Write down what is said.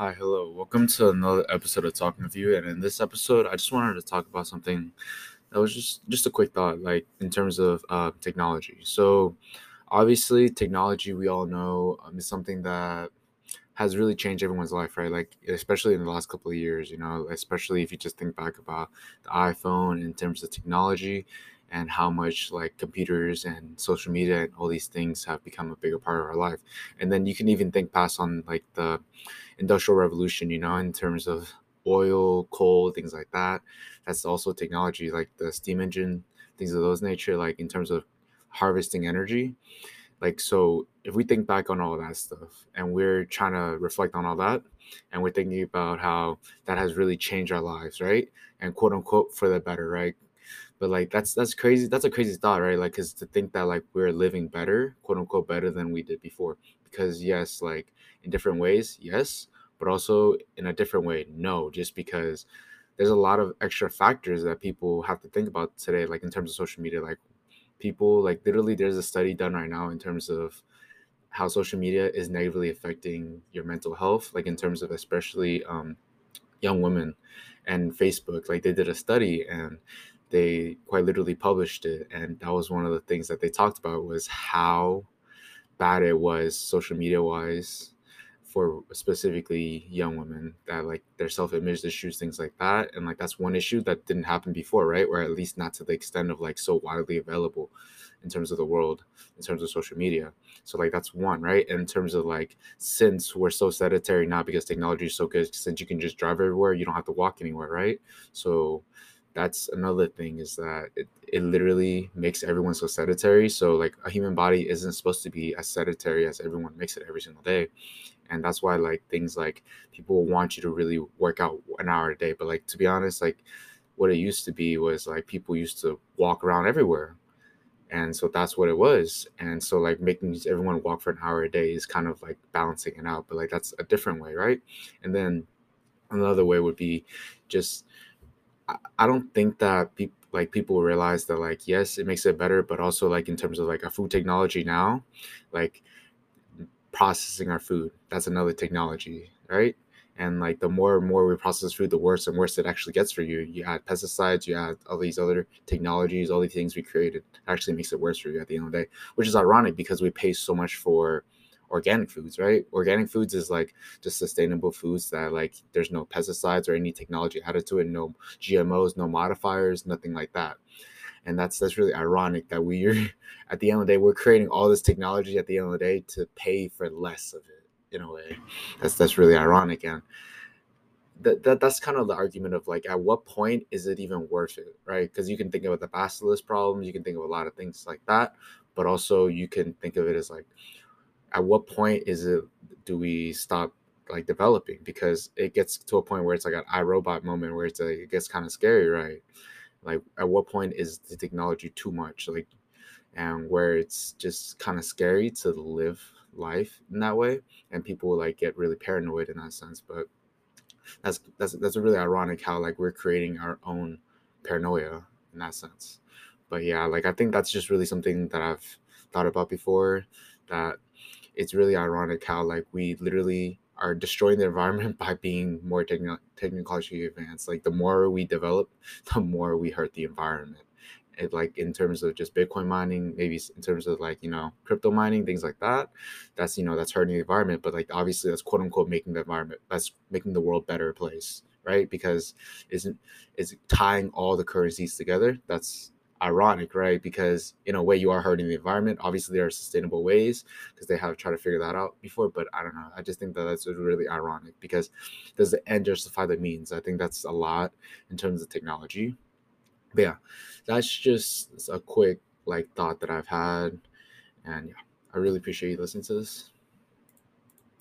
Hi, hello. Welcome to another episode of Talking with You. And in this episode, I just wanted to talk about something that was just a quick thought, like in terms of technology. So, obviously, technology we all know is something that has really changed everyone's life, right? Like, especially in the last couple of years, especially if you just think back about the iPhone in terms of technology and how much like computers and social media and all these things have become a bigger part of our life. And then you can even think past on like the Industrial Revolution, in terms of oil, coal, things like that. That's also technology, like the steam engine, things of those nature, like in terms of harvesting energy. Like, so if we think back on all that stuff and we're trying to reflect on all that and we're thinking about how that has really changed our lives, right? And quote unquote for the better, right? But like that's crazy. That's a crazy thought, right? Like, because to think that like we're living better, quote unquote better than we did before, because yes, like in different ways, yes, but also in a different way, no, just because there's a lot of extra factors that people have to think about today, like in terms of social media. Like people, like literally there's a study done right now in terms of how social media is negatively affecting your mental health, like in terms of especially young women and Facebook. Like they did a study and they quite literally published it, and that was one of the things that they talked about was how bad it was social media wise for specifically young women, that like their self-image issues, things like that. And like that's one issue that didn't happen before, right? Or at least not to the extent of like so widely available in terms of the world, in terms of social media. So like that's one, right? And in terms of like, since we're so sedentary now because technology is so good, since you can just drive everywhere, you don't have to walk anywhere, right? So that's another thing, is that it literally makes everyone so sedentary. So like a human body isn't supposed to be as sedentary as everyone makes it every single day. And that's why like things like people want you to really work out an hour a day, but like to be honest, like what it used to be was like people used to walk around everywhere, and so that's what it was. And so like making everyone walk for an hour a day is kind of like balancing it out, but like that's a different way, right? And then another way would be just I don't think that people realize that like yes, it makes it better, but also like in terms of like our food technology now, like processing our food, that's another technology, right? And like the more and more we process food, the worse and worse it actually gets for you. You add pesticides, you add all these other technologies, all these things we created actually makes it worse for you at the end of the day, which is ironic because we pay so much for organic foods, right? Organic foods is like just sustainable foods that like there's no pesticides or any technology added to it, no GMOs, no modifiers, nothing like that. And that's really ironic that we're at the end of the day we're creating all this technology at the end of the day to pay for less of it in a way. That's really ironic. And that's kind of the argument of like at what point is it even worth it, right? Because you can think about the basilisk problem, you can think of a lot of things like that, but also you can think of it as like at what point is it do we stop like developing, because it gets to a point where it's like an iRobot moment where it's like it gets kind of scary, right? Like at what point is the technology too much, like, and where it's just kind of scary to live life in that way, and people like get really paranoid in that sense. But that's really ironic how like we're creating our own paranoia in that sense. But yeah, like I think that's just really something that I've thought about before, that it's really ironic how like we literally are destroying the environment by being more technologically advanced. Like the more we develop, the more we hurt the environment. It like in terms of just Bitcoin mining, maybe in terms of like, crypto mining, things like that. That's, that's hurting the environment, but like obviously that's quote unquote making the environment, that's making the world better place, right? Because it's tying all the currencies together. That's ironic, right? Because in a way you are hurting the environment. Obviously there are sustainable ways because they have tried to figure that out before, but I don't know, I just think that that's really ironic, because does the end justify the means? I think that's a lot in terms of technology. But yeah, that's just a quick like thought that I've had, and yeah, I really appreciate you listening to this.